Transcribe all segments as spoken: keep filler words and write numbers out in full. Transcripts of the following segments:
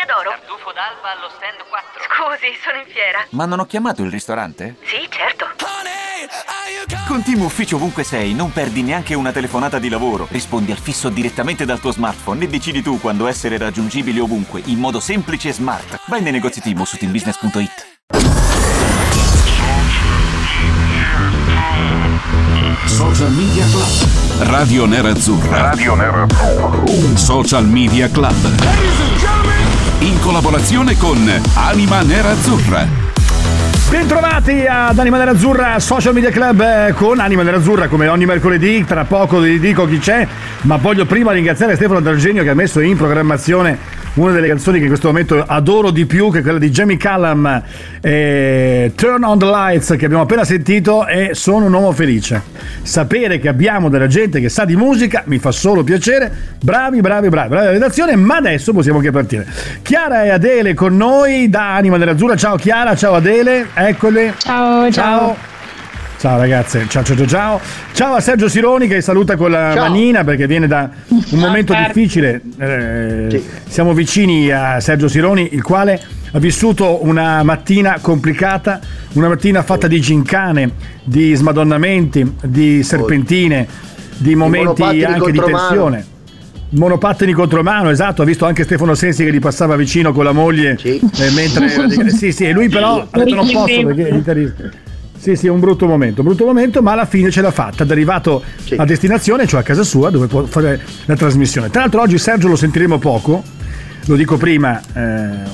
Osteria d'Oro. Tartufo d'alba allo stand quattro. Scusi, sono in fiera. Ma non ho chiamato il ristorante? Sì, certo. Con TIM Ufficio ovunque sei non perdi neanche una telefonata di lavoro. Rispondi al fisso direttamente dal tuo smartphone e decidi tu quando essere raggiungibile ovunque, in modo semplice e smart. Vai nei negozi TIM o su team business punto it. Social Media Club. Radio Nerazzurra. Radio Nerazzurra. Social Media Club. In collaborazione con Anima Nerazzurra. Bentrovati ad Anima Nerazzurra Social Media Club con Anima Nerazzurra come ogni mercoledì. Tra poco vi dico chi c'è, ma voglio prima ringraziare Stefano D'Argenio che ha messo in programmazione una delle canzoni che in questo momento adoro di più, che è quella di Jamie Cullum, eh, Turn on the Lights, che abbiamo appena sentito, e sono un uomo felice. Sapere che abbiamo della gente che sa di musica mi fa solo piacere. Bravi, bravi, bravi, bravi la redazione, ma adesso possiamo anche partire. Chiara e Adele con noi da Anima Nerazzurra. Ciao Chiara, ciao Adele. Eccole. Ciao, ciao, ciao. Ciao ragazze, ciao ciao ciao ciao. Ciao a Sergio Sironi che saluta con la ciao. manina, perché viene da un momento ah, difficile. Eh, sì. Siamo vicini a Sergio Sironi, il quale ha vissuto una mattina complicata, una mattina fatta di gincane, di smadonnamenti, di serpentine, di momenti anche di tensione. Monopattini contro mano, esatto. Ha visto anche Stefano Sensi che gli passava vicino con la moglie, sì. eh, mentre sì sì e lui però ha detto non posso perché sì sì è un brutto momento, un brutto momento, ma alla fine ce l'ha fatta, è arrivato sì. a destinazione, cioè a casa sua dove può fare la trasmissione. Tra l'altro oggi Sergio lo sentiremo poco, lo dico prima, eh,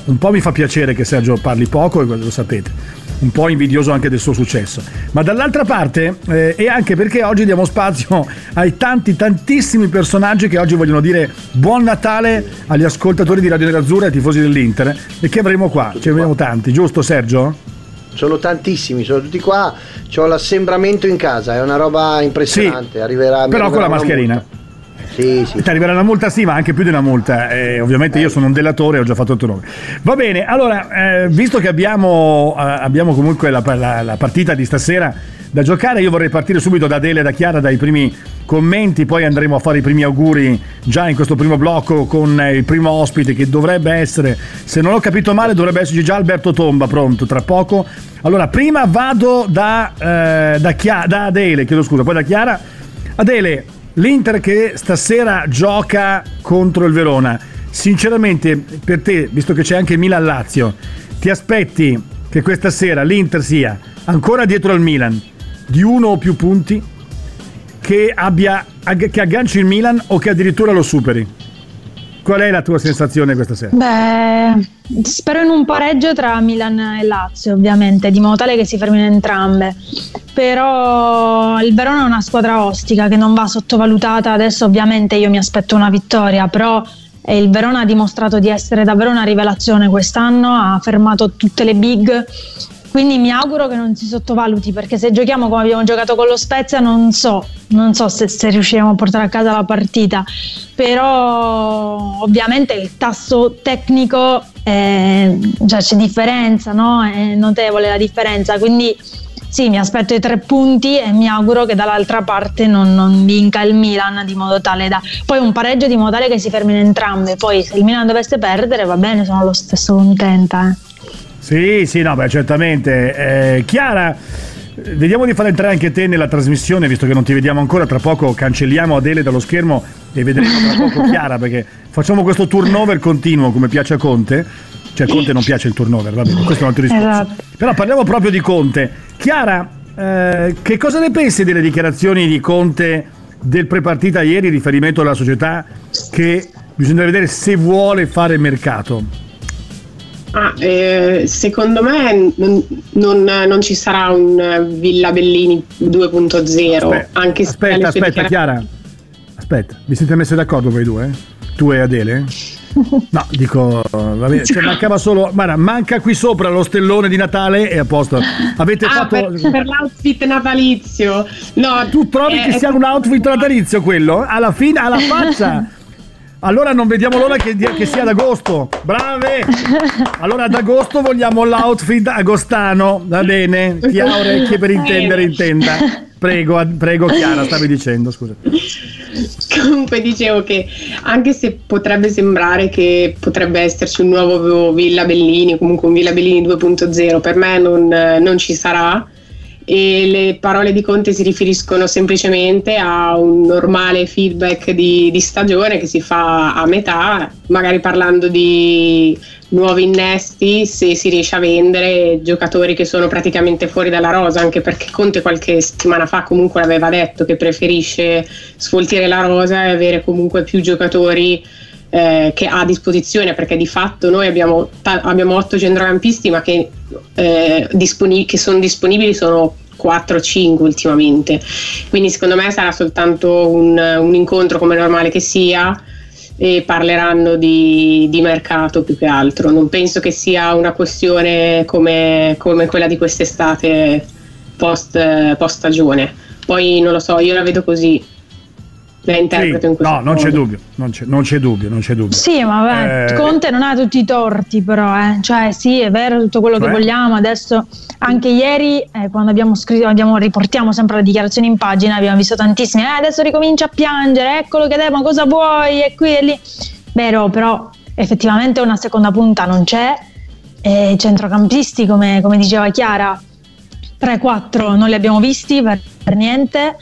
un po' mi fa piacere che Sergio parli poco, e lo sapete, un po' invidioso anche del suo successo, ma dall'altra parte eh, e anche perché oggi diamo spazio ai tanti tantissimi personaggi che oggi vogliono dire buon Natale agli ascoltatori di Radio Nerazzurra e ai tifosi dell'Inter, e che avremo qua, ce ne abbiamo tanti, giusto Sergio? Sono tantissimi, sono tutti qua, c'ho l'assembramento in casa, è una roba impressionante, sì, arriverà, però arriverà con la mascherina molto. Sì, sì. Ti arriverà una multa, sì, ma anche più di una multa. Eh, ovviamente io sono un delatore, ho già fatto otto nove. Va bene, allora, eh, visto che abbiamo, eh, abbiamo comunque la, la, la partita di stasera da giocare, io vorrei partire subito da Adele e da Chiara, dai primi commenti, poi andremo a fare i primi auguri già in questo primo blocco con il primo ospite, che dovrebbe essere, se non ho capito male, dovrebbe esserci già Alberto Tomba pronto tra poco. Allora, prima vado da, eh, da, Chia- da Adele, chiedo scusa, poi da Chiara. Adele, l'Inter che stasera gioca contro il Verona, sinceramente per te, visto che c'è anche Milan-Lazio, ti aspetti che questa sera l'Inter sia ancora dietro al Milan di uno o più punti, che abbia, che agganci il Milan o che addirittura lo superi? Qual è la tua sensazione questa sera? Beh, spero in un pareggio tra Milan e Lazio, ovviamente, di modo tale che si fermino entrambe. Però il Verona è una squadra ostica che non va sottovalutata. Adesso ovviamente io mi aspetto una vittoria, però il Verona ha dimostrato di essere davvero una rivelazione quest'anno, ha fermato tutte le big, quindi mi auguro che non si sottovaluti, perché se giochiamo come abbiamo giocato con lo Spezia non so, non so se, se riusciremo a portare a casa la partita, però ovviamente il tasso tecnico è, cioè c'è differenza, no? È notevole la differenza, quindi sì, mi aspetto i tre punti e mi auguro che dall'altra parte non, non vinca il Milan, di modo tale da poi un pareggio di modo tale che si fermino entrambe. Poi se il Milan dovesse perdere va bene, sono lo stesso contenta, eh. Sì, sì, no, beh, certamente. Eh, Chiara, vediamo di far entrare anche te nella trasmissione, visto che non ti vediamo ancora. Tra poco cancelliamo Adele dallo schermo e vedremo tra poco Chiara, perché facciamo questo turnover continuo, come piace a Conte. Cioè, Conte non piace il turnover, va bene, questo è un altro discorso. Esatto. Però parliamo proprio di Conte. Chiara, eh, che cosa ne pensi delle dichiarazioni di Conte del prepartita ieri in riferimento alla società, che bisogna vedere se vuole fare mercato? Ah, eh, secondo me non, non, non ci sarà un Villa Bellini due punto zero. Aspetta, anche se aspetta, aspetta Chiara, aspetta, vi siete messi d'accordo voi due? Eh? Tu e Adele? No, dico, va bene, cioè, mancava solo, guarda, manca qui sopra lo stellone di Natale e a posto. Avete ah, fatto per, per l'outfit natalizio. No, tu trovi eh, che sia un outfit natalizio quello? Alla fine, alla faccia. Allora non vediamo l'ora che, che sia ad agosto. Brave! Allora ad agosto vogliamo l'outfit agostano. Va bene, chi ha orecchie per intendere intenda. Prego, prego Chiara, stavi dicendo, scusa. Comunque dicevo che anche se potrebbe sembrare che potrebbe esserci un nuovo Villa Bellini, comunque un Villa Bellini due punto zero, per me non, non ci sarà, e le parole di Conte si riferiscono semplicemente a un normale feedback di, di stagione che si fa a metà, magari parlando di nuovi innesti se si riesce a vendere giocatori che sono praticamente fuori dalla rosa, anche perché Conte qualche settimana fa comunque aveva detto che preferisce sfoltire la rosa e avere comunque più giocatori eh, che ha a disposizione, perché di fatto noi abbiamo, ta- abbiamo otto centrocampisti, ma che, eh, disponi- che sono disponibili sono quattro cinque ultimamente, quindi secondo me sarà soltanto un, un incontro come normale che sia, e parleranno di, di mercato più che altro. Non penso che sia una questione come, come quella di quest'estate post, post stagione. Poi non lo so, io la vedo così, la interpreto sì, in questo no, modo. No, non c'è dubbio, non c'è, non c'è dubbio, non c'è dubbio. Sì, ma vabbè, eh, Conte non ha tutti i torti però, eh. Cioè sì, è vero tutto quello cioè? che vogliamo, adesso anche ieri eh, quando abbiamo scritto, abbiamo, riportiamo sempre le dichiarazioni in pagina, abbiamo visto tantissime, eh, adesso ricomincia a piangere, eccolo che è, ma cosa vuoi, e qui e lì. Vero, però effettivamente una seconda punta non c'è, e centrocampisti come, come diceva Chiara, tre quattro non li abbiamo visti per, per niente,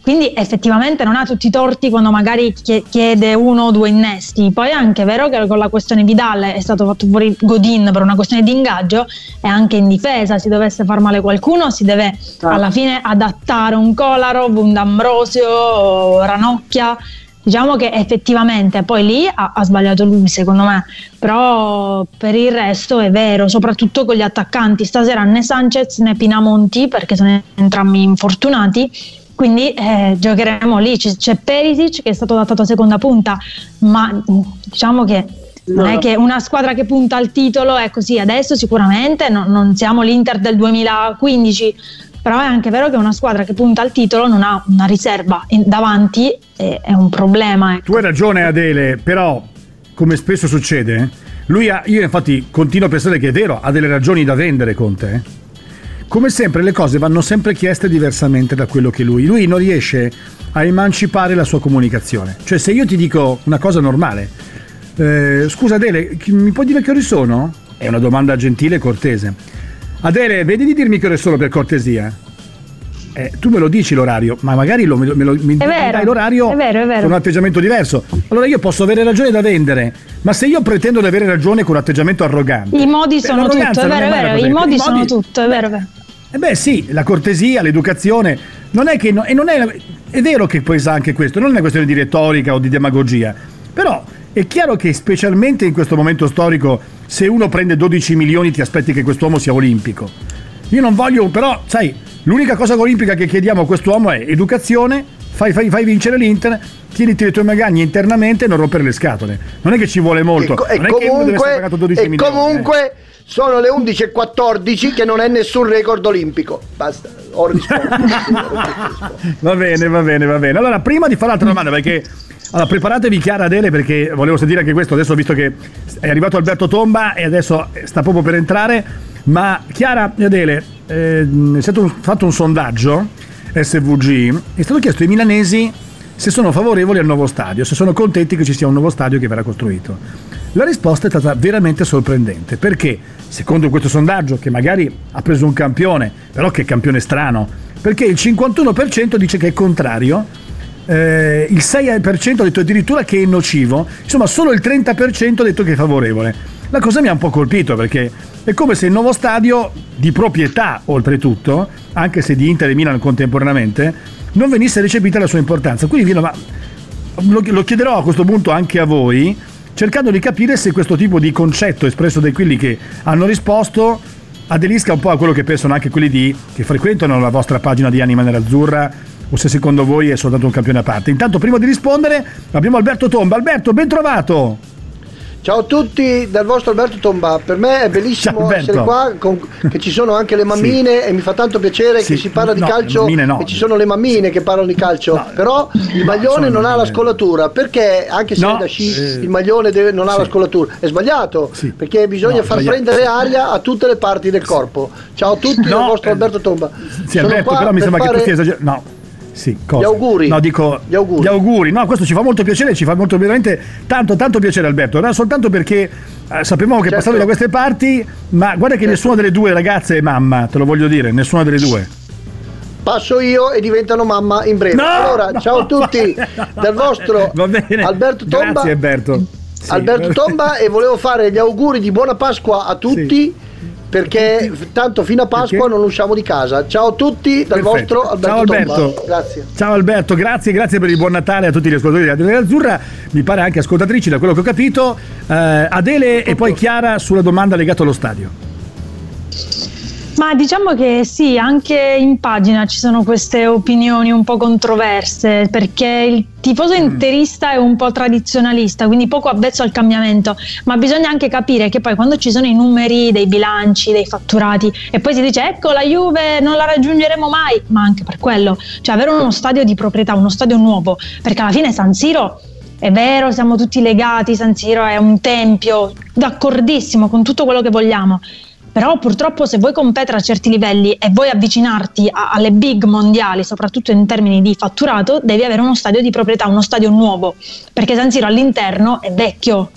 quindi effettivamente non ha tutti i torti quando magari chiede uno o due innesti. Poi è anche vero che con la questione Vidale è stato fatto fuori Godin per una questione di ingaggio, e anche in difesa se dovesse far male qualcuno si deve alla fine adattare un Kolarov, un D'Ambrosio, Ranocchia. Diciamo che effettivamente poi lì ha, ha sbagliato lui secondo me, però per il resto è vero, soprattutto con gli attaccanti stasera né Sanchez né Pinamonti, perché sono entrambi infortunati. Quindi eh, giocheremo lì, c'è, c'è Perisic che è stato adattato a seconda punta, ma diciamo che no. Non è che una squadra che punta al titolo è così adesso sicuramente, no, non siamo l'Inter del duemilaquindici, però è anche vero che una squadra che punta al titolo non ha una riserva in, davanti, e, è un problema. Ecco. Tu hai ragione Adele, però come spesso succede, lui ha, io infatti continuo a pensare che è vero, ha delle ragioni da vendere Conte. Come sempre le cose vanno sempre chieste diversamente da quello che lui, lui non riesce a emancipare la sua comunicazione. Cioè se io ti dico una cosa normale, eh, scusa Adele, mi puoi dire che ore sono? È una domanda gentile e cortese. Adele, vedi di dirmi che ore sono per cortesia? Eh, tu me lo dici l'orario, ma magari lo, me lo, mi dai l'orario è vero, è vero. Con un atteggiamento diverso. Allora io posso avere ragione da vendere, ma se io pretendo di avere ragione con un atteggiamento arrogante, i modi sono tutto, è vero, è vero, i modi sono tutto, è vero, è vero. Eh beh sì, la cortesia, l'educazione, non è che no, e non è, è vero che pesa anche questo, non è una questione di retorica o di demagogia, però è chiaro che specialmente in questo momento storico, se uno prende dodici milioni ti aspetti che quest'uomo sia olimpico. Io non voglio, però sai, l'unica cosa olimpica che chiediamo a quest'uomo è educazione, fai, fai, fai vincere l'Inter, tieniti le tue magagne internamente e non rompere le scatole. Non è che ci vuole molto, e, non e è comunque, che uno deve essere pagato dodici milioni. E comunque... Eh. Sono le undici e quattordici che non è nessun record olimpico. Basta, ho risposto. Va bene, va bene, va bene. Allora, prima di fare l'altra domanda, perché allora, preparatevi Chiara, Adele, perché volevo sentire anche questo. Adesso ho visto che è arrivato Alberto Tomba e adesso sta proprio per entrare. Ma Chiara e Adele, eh, è stato un, fatto un sondaggio S V G, è stato chiesto ai milanesi se sono favorevoli al nuovo stadio, se sono contenti che ci sia un nuovo stadio che verrà costruito. La risposta è stata veramente sorprendente, perché secondo questo sondaggio, che magari ha preso un campione, però che campione strano, perché il cinquantuno per cento dice che è contrario, eh, il sei per cento ha detto addirittura che è nocivo, insomma solo il trenta per cento ha detto che è favorevole. La cosa mi ha un po' colpito, perché è come se il nuovo stadio, di proprietà oltretutto, anche se di Inter e Milan contemporaneamente, non venisse recepita la sua importanza. Quindi ma, lo, lo chiederò a questo punto anche a voi, cercando di capire se questo tipo di concetto espresso da quelli che hanno risposto aderisca un po' a quello che pensano anche quelli di, che frequentano la vostra pagina di Anima Nerazzurra, o se secondo voi è soltanto un campione a parte. Intanto, prima di rispondere, abbiamo Alberto Tomba. Alberto, ben trovato! Ciao a tutti dal vostro Alberto Tomba. Per me è bellissimo essere qua, con, che ci sono anche le mammine, sì. E mi fa tanto piacere, sì. Che si parla di no, calcio mammine, no. E ci sono le mammine che parlano di calcio, no. Però il maglione no, non ha la scolatura, perché anche se no. È da sci eh. il maglione deve, non ha sì. la scolatura, è sbagliato, sì. Perché bisogna no, far sbagliato. prendere aria a tutte le parti del corpo. Ciao a tutti no, dal vostro eh. Alberto Tomba. Sì, sono Alberto, qua però mi sembra fare... che tu stia esagerando. No. Sì, cosa? Gli auguri. No, dico gli auguri. Gli auguri. No, questo ci fa molto piacere, ci fa molto veramente tanto tanto piacere, Alberto. Non soltanto perché eh, sapevamo che certo. passate da queste parti, ma guarda che certo. nessuna delle due ragazze è mamma, te lo voglio dire, nessuna delle due. Passo io e diventano mamma in breve. No, allora, no, ciao a tutti dal vostro va bene. Alberto Tomba. Grazie Alberto. Sì, Alberto Tomba, e volevo fare gli auguri di buona Pasqua a tutti. Sì. Perché tanto fino a Pasqua perché? non usciamo di casa. Ciao a tutti dal Perfetto. vostro Alberto, ciao Alberto. Tomba. Grazie. Ciao Alberto, grazie, grazie per il buon Natale a tutti gli ascoltatori di Radio Nerazzurra. Mi pare anche ascoltatrici, da quello che ho capito. eh, Adele tutto. E poi Chiara sulla domanda legata allo stadio. Ma diciamo che sì, anche in pagina ci sono queste opinioni un po' controverse, perché il tifoso interista è un po' tradizionalista, quindi poco avvezzo al cambiamento, ma bisogna anche capire che poi quando ci sono i numeri dei bilanci, dei fatturati, e poi si dice ecco la Juve non la raggiungeremo mai, ma anche per quello, cioè avere uno stadio di proprietà, uno stadio nuovo, perché alla fine San Siro... È vero, siamo tutti legati, San Siro è un tempio, d'accordissimo con tutto quello che vogliamo, però purtroppo se vuoi competere a certi livelli e vuoi avvicinarti a, alle big mondiali, soprattutto in termini di fatturato, devi avere uno stadio di proprietà, uno stadio nuovo, perché San Siro all'interno è vecchio,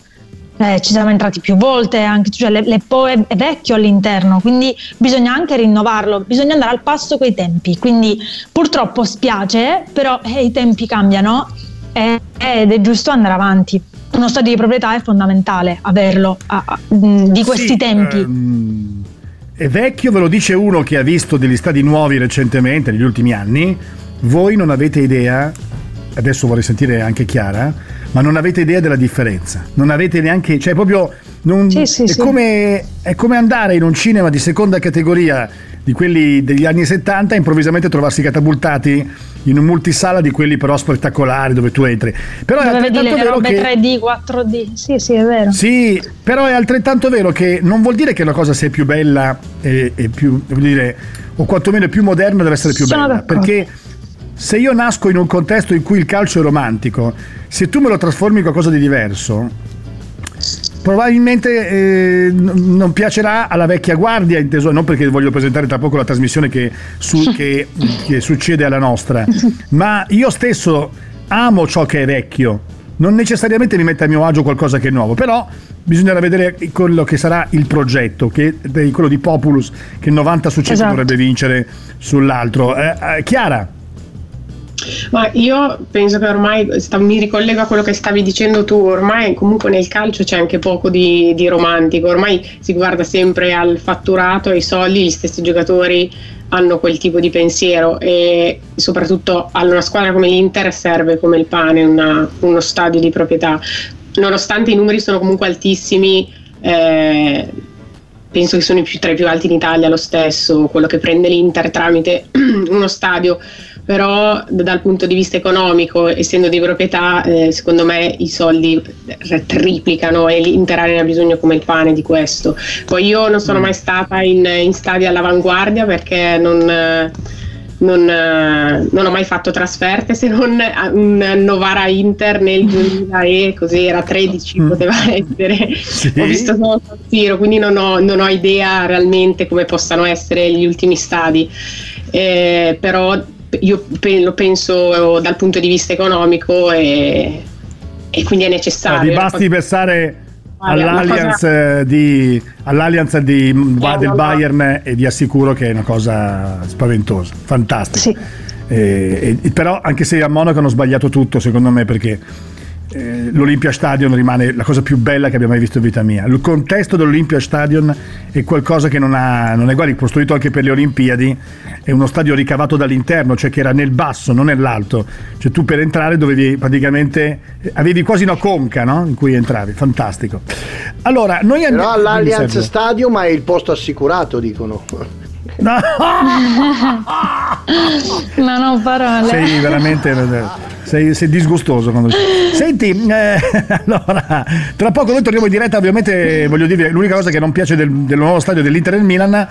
eh, ci siamo entrati più volte, anche, cioè le, le po- è vecchio all'interno, quindi bisogna anche rinnovarlo, bisogna andare al passo coi tempi, quindi purtroppo spiace, però eh, i tempi cambiano ed è giusto andare avanti. Uno stadio di proprietà è fondamentale averlo a, a, di questi sì, tempi. Um, è vecchio, ve lo dice uno che ha visto degli stadi nuovi recentemente, negli ultimi anni. Voi non avete idea, adesso vorrei sentire anche Chiara, ma non avete idea della differenza, non avete neanche, cioè proprio non, sì, sì, è, sì. Come, è come andare in un cinema di seconda categoria di quelli degli anni settanta, improvvisamente trovarsi catapultati in un multisala di quelli però spettacolari dove tu entri. Però dove è vedi le robe che... tre D, quattro D. Sì, sì, è vero. Sì, però è altrettanto vero che non vuol dire che la cosa sia più bella e, e più, vuol dire, o quantomeno più moderna deve essere più Sono bella, d'accordo. Perché se io nasco in un contesto in cui il calcio è romantico, se tu me lo trasformi in qualcosa di diverso, probabilmente eh, non piacerà alla vecchia guardia, inteso, non perché voglio presentare tra poco la trasmissione che, su, che, che succede alla nostra, ma io stesso amo ciò che è vecchio, non necessariamente mi mette a mio agio qualcosa che è nuovo, però bisognerà vedere quello che sarà il progetto, che quello di Populus, che il novanta su cento esatto. dovrebbe vincere sull'altro. eh, eh, Chiara? Ma io penso che ormai sta, mi ricollego a quello che stavi dicendo tu, ormai comunque nel calcio c'è anche poco di, di romantico, ormai si guarda sempre al fatturato, ai soldi, gli stessi giocatori hanno quel tipo di pensiero, e soprattutto a una squadra come l'Inter serve come il pane una, uno stadio di proprietà, nonostante i numeri sono comunque altissimi, eh, penso che sono i più, tra i più alti in Italia lo stesso, quello che prende l'Inter tramite uno stadio, però dal punto di vista economico, essendo di proprietà, eh, secondo me i soldi triplicano e l'Interare ne ha bisogno come il pane di questo. Poi io non sono mai stata in, in stadi all'avanguardia perché non... Eh, Non, non ho mai fatto trasferte se non un Novara Inter nel duemila e così era tredici poteva essere sì. Ho visto solo San Siro, quindi non ho, non ho idea realmente come possano essere gli ultimi stadi, eh, però io lo penso dal punto di vista economico e, e quindi è necessario. Vi basti pensare all'allianz cosa... di all'allianza di, no, del no, Bayern no. E vi assicuro che è una cosa spaventosa, fantastica. Sì. Eh, eh, però anche se a Monaco hanno sbagliato tutto, secondo me, perché eh, l'Olympia Stadium rimane la cosa più bella che abbia mai visto in vita mia. Il contesto dell'Olympia Stadium è qualcosa che non ha non è uguale, costruito anche per le Olimpiadi, è uno stadio ricavato dall'interno, cioè che era nel basso, non nell'alto, cioè tu per entrare dovevi praticamente avevi quasi una conca, no? In cui entravi, fantastico. Allora noi andiamo, però all'Allianz Stadium è il posto assicurato, dicono. No, no, no, parole. Sei veramente sei, sei disgustoso quando... Senti, eh, allora tra poco noi torniamo in diretta, ovviamente voglio dirvi l'unica cosa che non piace del, del nuovo stadio dell'Inter del Milan,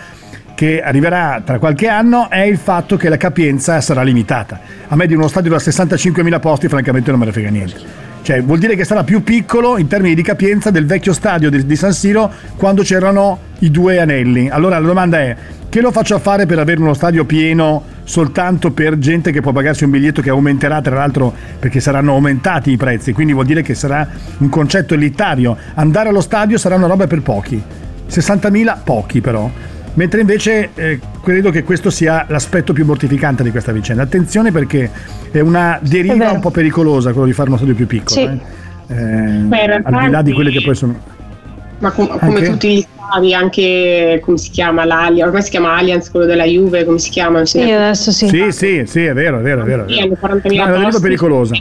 che arriverà tra qualche anno, è il fatto che la capienza sarà limitata. A me di uno stadio da sessantacinquemila posti francamente non me ne frega niente. Cioè vuol dire che sarà più piccolo in termini di capienza del vecchio stadio di, di San Siro quando c'erano i due anelli. Allora la domanda è: che lo faccio fare per avere uno stadio pieno soltanto per gente che può pagarsi un biglietto, che aumenterà tra l'altro perché saranno aumentati i prezzi, quindi vuol dire che sarà un concetto elitario. Andare allo stadio sarà una roba per pochi, sessantamila pochi però, mentre invece eh, credo che questo sia l'aspetto più mortificante di questa vicenda. Attenzione, perché è una deriva è un po' pericolosa quello di fare uno stadio più piccolo, sì. eh? Eh, Beh, al di là di quelle che poi sono, ma com- come anche? Tutti gli stadi, anche come si chiama l'Allianz, ormai si chiama Allianz quello della Juve, come si chiama? Sì, adesso sì. Sì, sì, sì, è vero, è vero, è vero. Sì, hanno quarantamila no, posti, è pericolosa.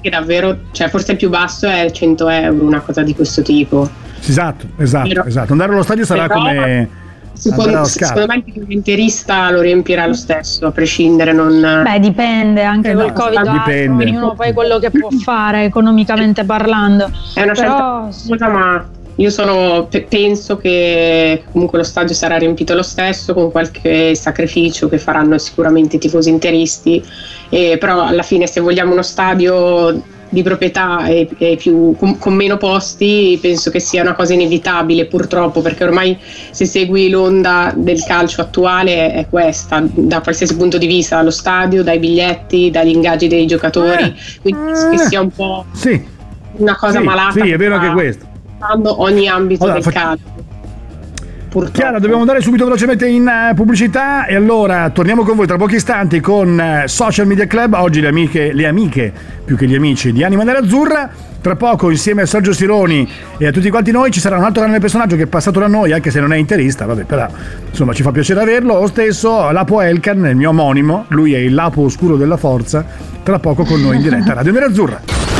Che davvero, cioè forse il più basso è cento euro, una cosa di questo tipo. Esatto, esatto, però, esatto. Andare allo stadio sarà però, come secondo, secondo me il interista lo riempirà lo stesso, a prescindere, non beh, dipende anche dal eh, no, Covid, dipende. Altro, ognuno poi quello che può fare economicamente parlando. È una però, scelta scusa, ma io sono, penso che comunque lo stadio sarà riempito lo stesso, con qualche sacrificio che faranno sicuramente i tifosi interisti, eh, però alla fine se vogliamo uno stadio di proprietà e, e più, con, con meno posti, penso che sia una cosa inevitabile purtroppo, perché ormai se segui l'onda del calcio attuale è questa, da qualsiasi punto di vista, dallo stadio, dai biglietti, dagli ingaggi dei giocatori, quindi penso che sia un po' sì, una cosa sì, malata. Sì, è vero anche questo. Ogni ambito allora, del calcio. Purtroppo. Chiara, dobbiamo andare subito velocemente in pubblicità e allora torniamo con voi tra pochi istanti con Social Media Club. Oggi le amiche, le amiche più che gli amici di Anima Nerazzurra. Tra poco insieme a Sergio Sironi e a tutti quanti noi ci sarà un altro grande personaggio che è passato da noi, anche se non è interista, vabbè, però insomma ci fa piacere averlo. Lo stesso Lapo Elkann, il mio omonimo, lui è il lapo oscuro della forza, tra poco con noi in diretta a Radio Nerazzurra.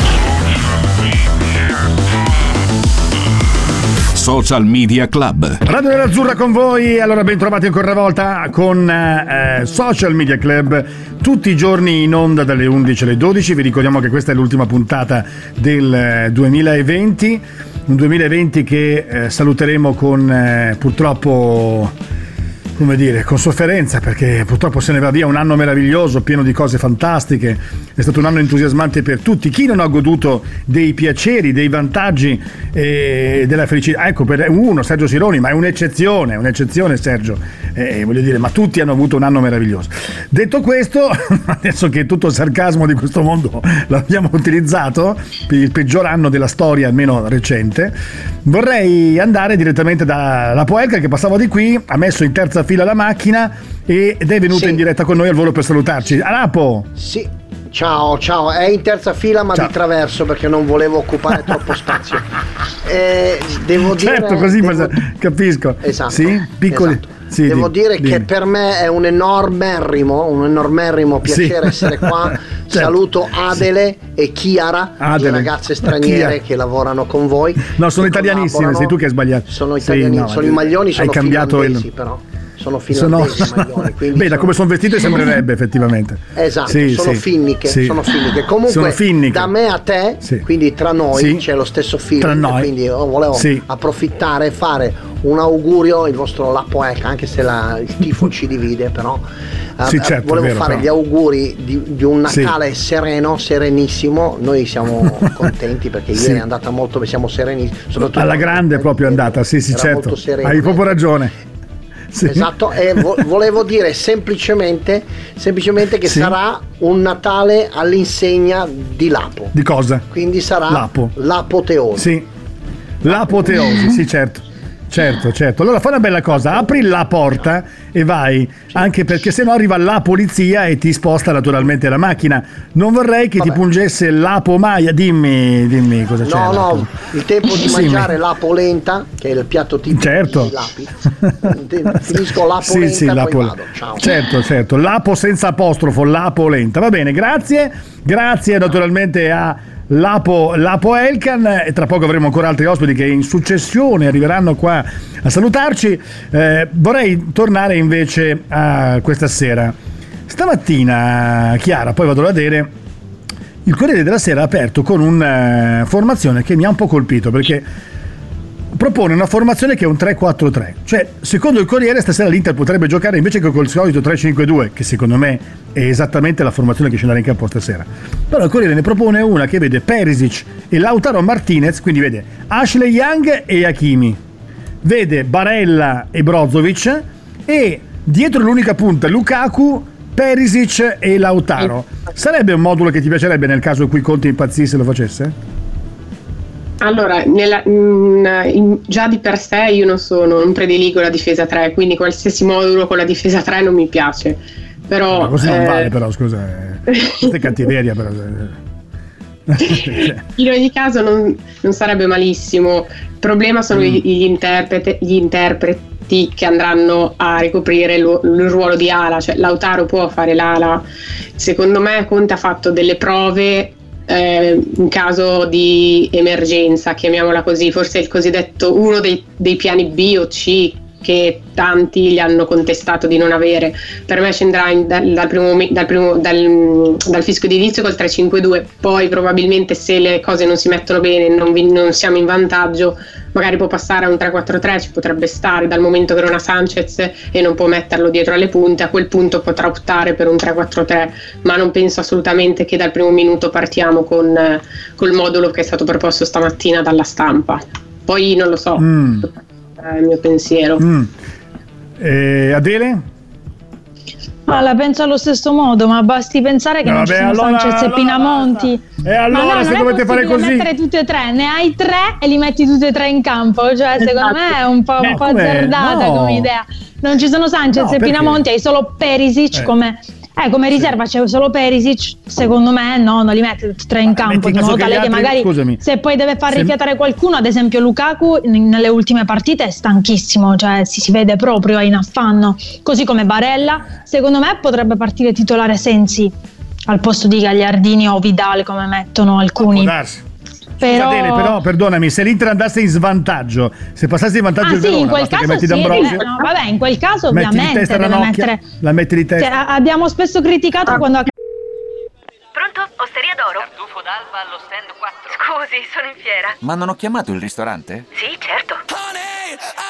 Social Media Club. Radio Nerazzurra con voi, allora ben trovati ancora una volta con eh, Social Media Club, tutti i giorni in onda dalle undici alle dodici. Vi ricordiamo che questa è l'ultima puntata del duemilaventi, un duemilaventi che eh, saluteremo con eh, purtroppo, come dire, con sofferenza, perché purtroppo se ne va via un anno meraviglioso, pieno di cose fantastiche. È stato un anno entusiasmante per tutti. Chi non ha goduto dei piaceri, dei vantaggi e della felicità? Ecco, per uno, Sergio Sironi, ma è un'eccezione, un'eccezione Sergio. Eh, voglio dire, ma tutti hanno avuto un anno meraviglioso. Detto questo, adesso che tutto il sarcasmo di questo mondo l'abbiamo utilizzato per il peggior anno della storia, almeno recente, vorrei andare direttamente da Lapo Elkann, che passava di qui, ha messo in terza fila la macchina ed è venuta sì. in diretta con noi al volo per salutarci. Lapo! Sì, ciao, ciao, è in terza fila ma ciao. Di traverso perché non volevo occupare troppo spazio. Eh, devo certo, dire, così devo... capisco. Esatto, sì? Piccoli... esatto. Sì, devo di, dire dimmi. Che per me è un enormerrimo, un enormerrimo piacere sì. essere qua. Certo. Saluto Adele sì. e Chiara, Adele. le ragazze straniere Chiara. che lavorano con voi. No, sono italianissime, sei tu che hai sbagliato. Sono italianissime, sì, no, sono i maglioni, sono finlandesi il... però. sono finlandesi sono... maglioni, quindi beh, da sono... come sono vestite sembrerebbe effettivamente esatto, sì, sono, sì, finniche, sì. sono finniche comunque sono finniche. Da me a te sì. quindi tra noi sì. c'è lo stesso film, quindi io volevo sì. approfittare e fare un augurio il vostro Lapo Elkann, anche se la, il tifo ci divide, però sì, eh, certo, volevo vero, fare però. gli auguri di, di un Natale sì. sereno, serenissimo. Noi siamo contenti perché ieri sì. è andata molto, siamo serenissimi soprattutto alla grande è proprio andata, sì sì certo, hai proprio ragione. Sì. Esatto, e vo- volevo dire semplicemente, semplicemente che sì. sarà un Natale all'insegna di Lapo. Di cosa? Quindi sarà Lapo. l'apoteosi. Sì. L'apoteosi, sì, certo. Certo, certo. Allora fai una bella cosa, apri la porta e vai, anche perché sennò arriva la polizia e ti sposta naturalmente la macchina. Non vorrei che Vabbè. ti pungesse la pomaia. Dimmi, dimmi cosa no, c'è. No, no, il tempo di mangiare sì, la polenta, che è il piatto tipico certo. di Lapi. Finisco la polenta sì, sì, poi la pol- vado. Ciao. Certo, certo. Lapo senza apostrofo, la polenta. Va bene, grazie. Grazie naturalmente a Lapo, Lapo Elkann, e tra poco avremo ancora altri ospiti che in successione arriveranno qua a salutarci. Eh, vorrei tornare invece a questa sera. Stamattina, Chiara, poi vado a vedere, il Corriere della Sera ha aperto con una formazione che mi ha un po' colpito, perché propone una formazione che è un tre quattro tre. Cioè, secondo il Corriere stasera l'Inter potrebbe giocare invece che col solito tre cinque due, che secondo me è esattamente la formazione che scenderà in campo stasera. Però il Corriere ne propone una che vede Perisic e Lautaro Martinez, quindi vede Ashley Young e Hakimi, vede Barella e Brozovic, e dietro l'unica punta Lukaku Perisic e Lautaro. Sarebbe un modulo che ti piacerebbe nel caso in cui Conte impazzisse e lo facesse? Allora, nella, in, in, già di per sé io non sono, non prediligo la difesa tre, quindi qualsiasi modulo con la difesa tre non mi piace. Però, ma così eh... non vale, però, scusa, questa è cattiveria, però. In ogni caso non, non sarebbe malissimo. Il problema sono mm. gli, interprete, gli interpreti che andranno a ricoprire il, il ruolo di ala, cioè Lautaro può fare l'ala. Secondo me Conte ha fatto delle prove Eh, in caso di emergenza, chiamiamola così, forse il cosiddetto uno dei, dei piani B o C che tanti gli hanno contestato di non avere. Per me scenderà in, dal, dal, primo, dal, primo, dal, dal fischio di inizio col tre cinque due, poi probabilmente se le cose non si mettono bene, non, vi, non siamo in vantaggio, magari può passare a un tre quattro tre, ci potrebbe stare, dal momento che non ha Sanchez e non può metterlo dietro alle punte, a quel punto potrà optare per un tre quattro tre, ma non penso assolutamente che dal primo minuto partiamo con col modulo che è stato proposto stamattina dalla stampa. Poi non lo so, mm. è il mio pensiero. mm. eh, Adele? Ma la penso allo stesso modo, ma basti pensare che no, non vabbè, ci sono allora, Sanchez allora, e Pinamonti. E allora, ma no, se dovete fare così, non è possibile mettere tutti e tre, ne hai tre e li metti tutti e tre in campo, cioè esatto. Secondo me è un po', no, un po' azzardata no. come idea. Non ci sono Sanchez no, e perché? Pinamonti, hai solo Perisic eh. come eh, come riserva, sì. C'è solo Perisic, secondo me no, non li mette tutti e tre in campo, in modo tale che magari scusami, se poi deve far rifiatare qualcuno, ad esempio Lukaku nelle ultime partite è stanchissimo, cioè si, si vede proprio, è in affanno, così come Barella, secondo me potrebbe partire titolare Sensi al posto di Gagliardini o Vidale come mettono alcuni. Però... Adele, però perdonami, se l'Inter andasse in svantaggio, se passasse in vantaggio ah, il Verona, sì, in quel caso che metti sì, D'Ambrosio, no, vabbè, in quel caso ovviamente metti deve mettere... la metti di testa. Cioè, abbiamo spesso criticato ah. quando Pronto? Osteria d'Oro? Tartufo d'Alba allo stand quattro. Scusi, sono in fiera. Ma non ho chiamato il ristorante? Sì, certo.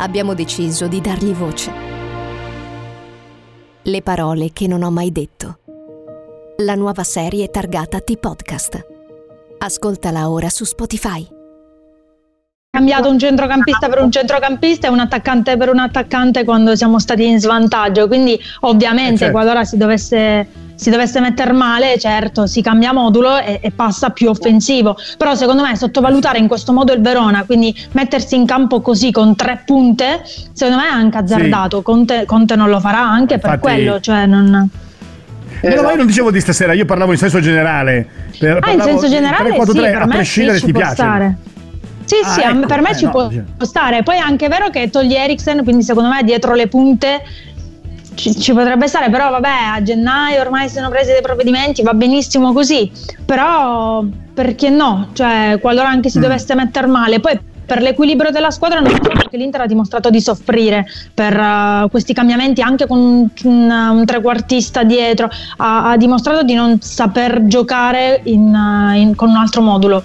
abbiamo deciso di dargli voce. Le parole che non ho mai detto. La nuova serie targata T-Podcast. Ascoltala ora su Spotify. Cambiato un centrocampista per un centrocampista e un attaccante per un attaccante quando siamo stati in svantaggio, quindi ovviamente certo. Qualora si dovesse si dovesse metter male, certo si cambia modulo e, e passa più offensivo, però secondo me sottovalutare in questo modo il Verona, quindi mettersi in campo così con tre punte, secondo me è anche azzardato. Sì. Conte, Conte non lo farà anche infatti, per quello, cioè non... Eh, no, ma io non dicevo di stasera, io parlavo in senso generale. Per, ah, in senso generale tre quattro tre, sì, per a me sì, ci ti può piace. Stare. Sì, ah, sì, ecco, per me eh, ci no, può stare. Poi è anche vero che togli Eriksen, quindi secondo me dietro le punte ci, ci potrebbe stare, però vabbè, a gennaio ormai sono presi dei provvedimenti, va benissimo così, però perché no? Cioè, qualora anche si mm. dovesse metter male, poi per l'equilibrio della squadra non credo che l'Inter ha dimostrato di soffrire per uh, questi cambiamenti, anche con un, un trequartista dietro, ha, ha dimostrato di non saper giocare in, uh, in, con un altro modulo.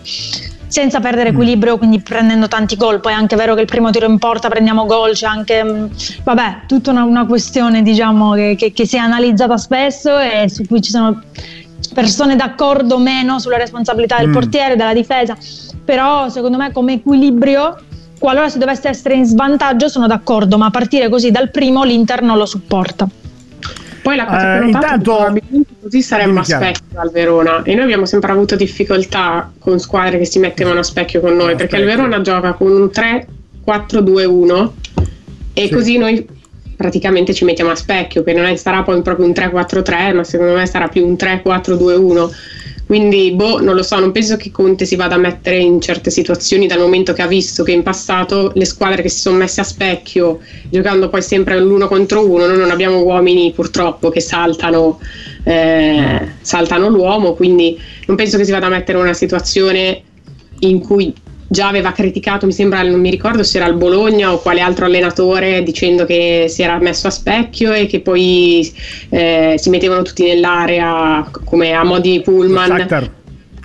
Senza perdere equilibrio, quindi prendendo tanti gol. Poi è anche vero che il primo tiro in porta prendiamo gol, c'è cioè anche, vabbè, tutta una, una questione, diciamo, che, che, che si è analizzata spesso e su cui ci sono persone d'accordo meno sulla responsabilità del mm. portiere, della difesa. Però secondo me come equilibrio, qualora si dovesse essere in svantaggio, sono d'accordo, ma a partire così dal primo l'Inter non lo supporta. Poi la cosa eh, intanto così saremmo a specchio al Verona e noi abbiamo sempre avuto difficoltà con squadre che si mettevano a specchio con noi, perché il Verona gioca con un tre quattro due uno e sì. Così noi praticamente ci mettiamo a specchio, che non è, sarà poi proprio un tre quattro tre, ma secondo me sarà più un tre quattro due uno. Quindi boh, non lo so, non penso che Conte si vada a mettere in certe situazioni, dal momento che ha visto che in passato le squadre che si sono messe a specchio, giocando poi sempre l'uno contro uno, noi non abbiamo uomini purtroppo che saltano eh, saltano l'uomo, quindi non penso che si vada a mettere in una situazione in cui già aveva criticato, mi sembra, non mi ricordo se era il Bologna o quale altro allenatore, dicendo che si era messo a specchio e che poi eh, si mettevano tutti nell'area come a mo' di pullman. Shakhtar.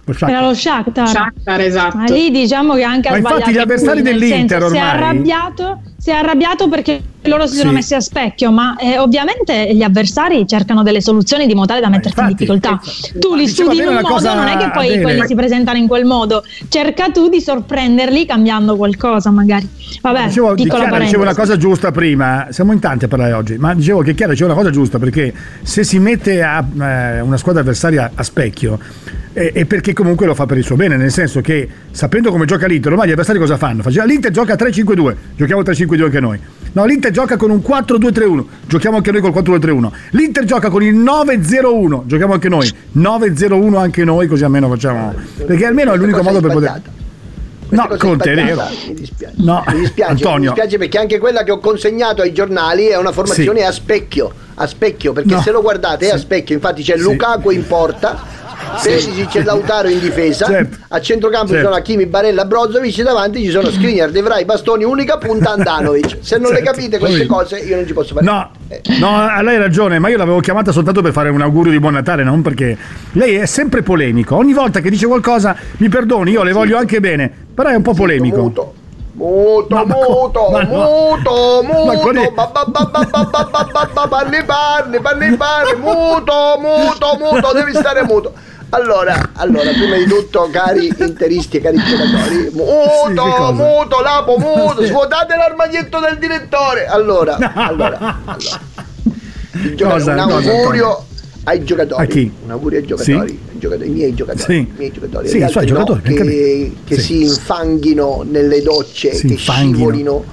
Shakhtar. Era lo Shakhtar. Shakhtar, esatto. Ma lì diciamo che anche ha sbagliato. Ma infatti gli avversari qui, dell'Inter senso, ormai. Si è arrabbiato, si è arrabbiato perché loro si sono sì. messi a specchio, ma eh, ovviamente gli avversari cercano delle soluzioni di modo tale da metterti infatti, in difficoltà. Esatto. Tu li studi in un modo, non è che poi quelli si presentano in quel modo. Cerca tu di sorprenderli cambiando qualcosa, magari. Vabbè, dicevo, piccola Chiara, dicevo una cosa giusta prima. Siamo in tanti a parlare oggi, ma dicevo che Chiara diceva una cosa giusta, perché se si mette a eh, una squadra avversaria a specchio eh, è perché comunque lo fa per il suo bene, nel senso che sapendo come gioca l'Inter, ormai gli avversari cosa fanno? Faceva l'Inter gioca tre cinque due, giochiamo tre cinque due anche noi. No, l'Inter gioca con un quattro due tre uno, giochiamo anche noi col quattro due tre uno. L'Inter gioca con il nove zero uno, giochiamo anche noi nove zero uno anche noi, così almeno facciamo, perché almeno è l'unico modo per poter. No, Conte, è vero. Mi dispiace. No, mi dispiace, Antonio. Mi dispiace perché anche quella che ho consegnato ai giornali è una formazione sì. a specchio, a specchio, perché no. se lo guardate è sì. a specchio, infatti c'è sì. Lukaku in porta. Perisic c'è Lautaro in difesa, certo. a centrocampo certo. ci sono Hakimi, Barella, Brozovic, davanti ci sono Skriniar, De Vrij, Bastoni, unica punta Andanovic. Se non certo. le capite queste cose io non ci posso fare. No, eh. no, lei ha ragione, ma io l'avevo chiamata soltanto per fare un augurio di buon Natale, non perché lei è sempre polemico. Ogni volta che dice qualcosa, mi perdoni, io le sì. voglio anche bene, però è un po' polemico. Muto. Muto, ma muto, ma muto, no. muto, muto, parli, parli, parli, parli, muto, muto, muto, devi stare muto. Allora, allora, prima di tutto, cari interisti e cari giocatori, muto, sì, muto, Lapo, muto, svuotate l'armadietto del direttore. Allora, no. allora, allora. Cosa, un augurio cosa, ai giocatori. A chi? Un augurio ai giocatori. Sì. Giocatori, i miei giocatori, sì. i miei giocatori, sì, altri giocatori no, che, che sì. si infanghino nelle docce, sì, che infanghino. scivolino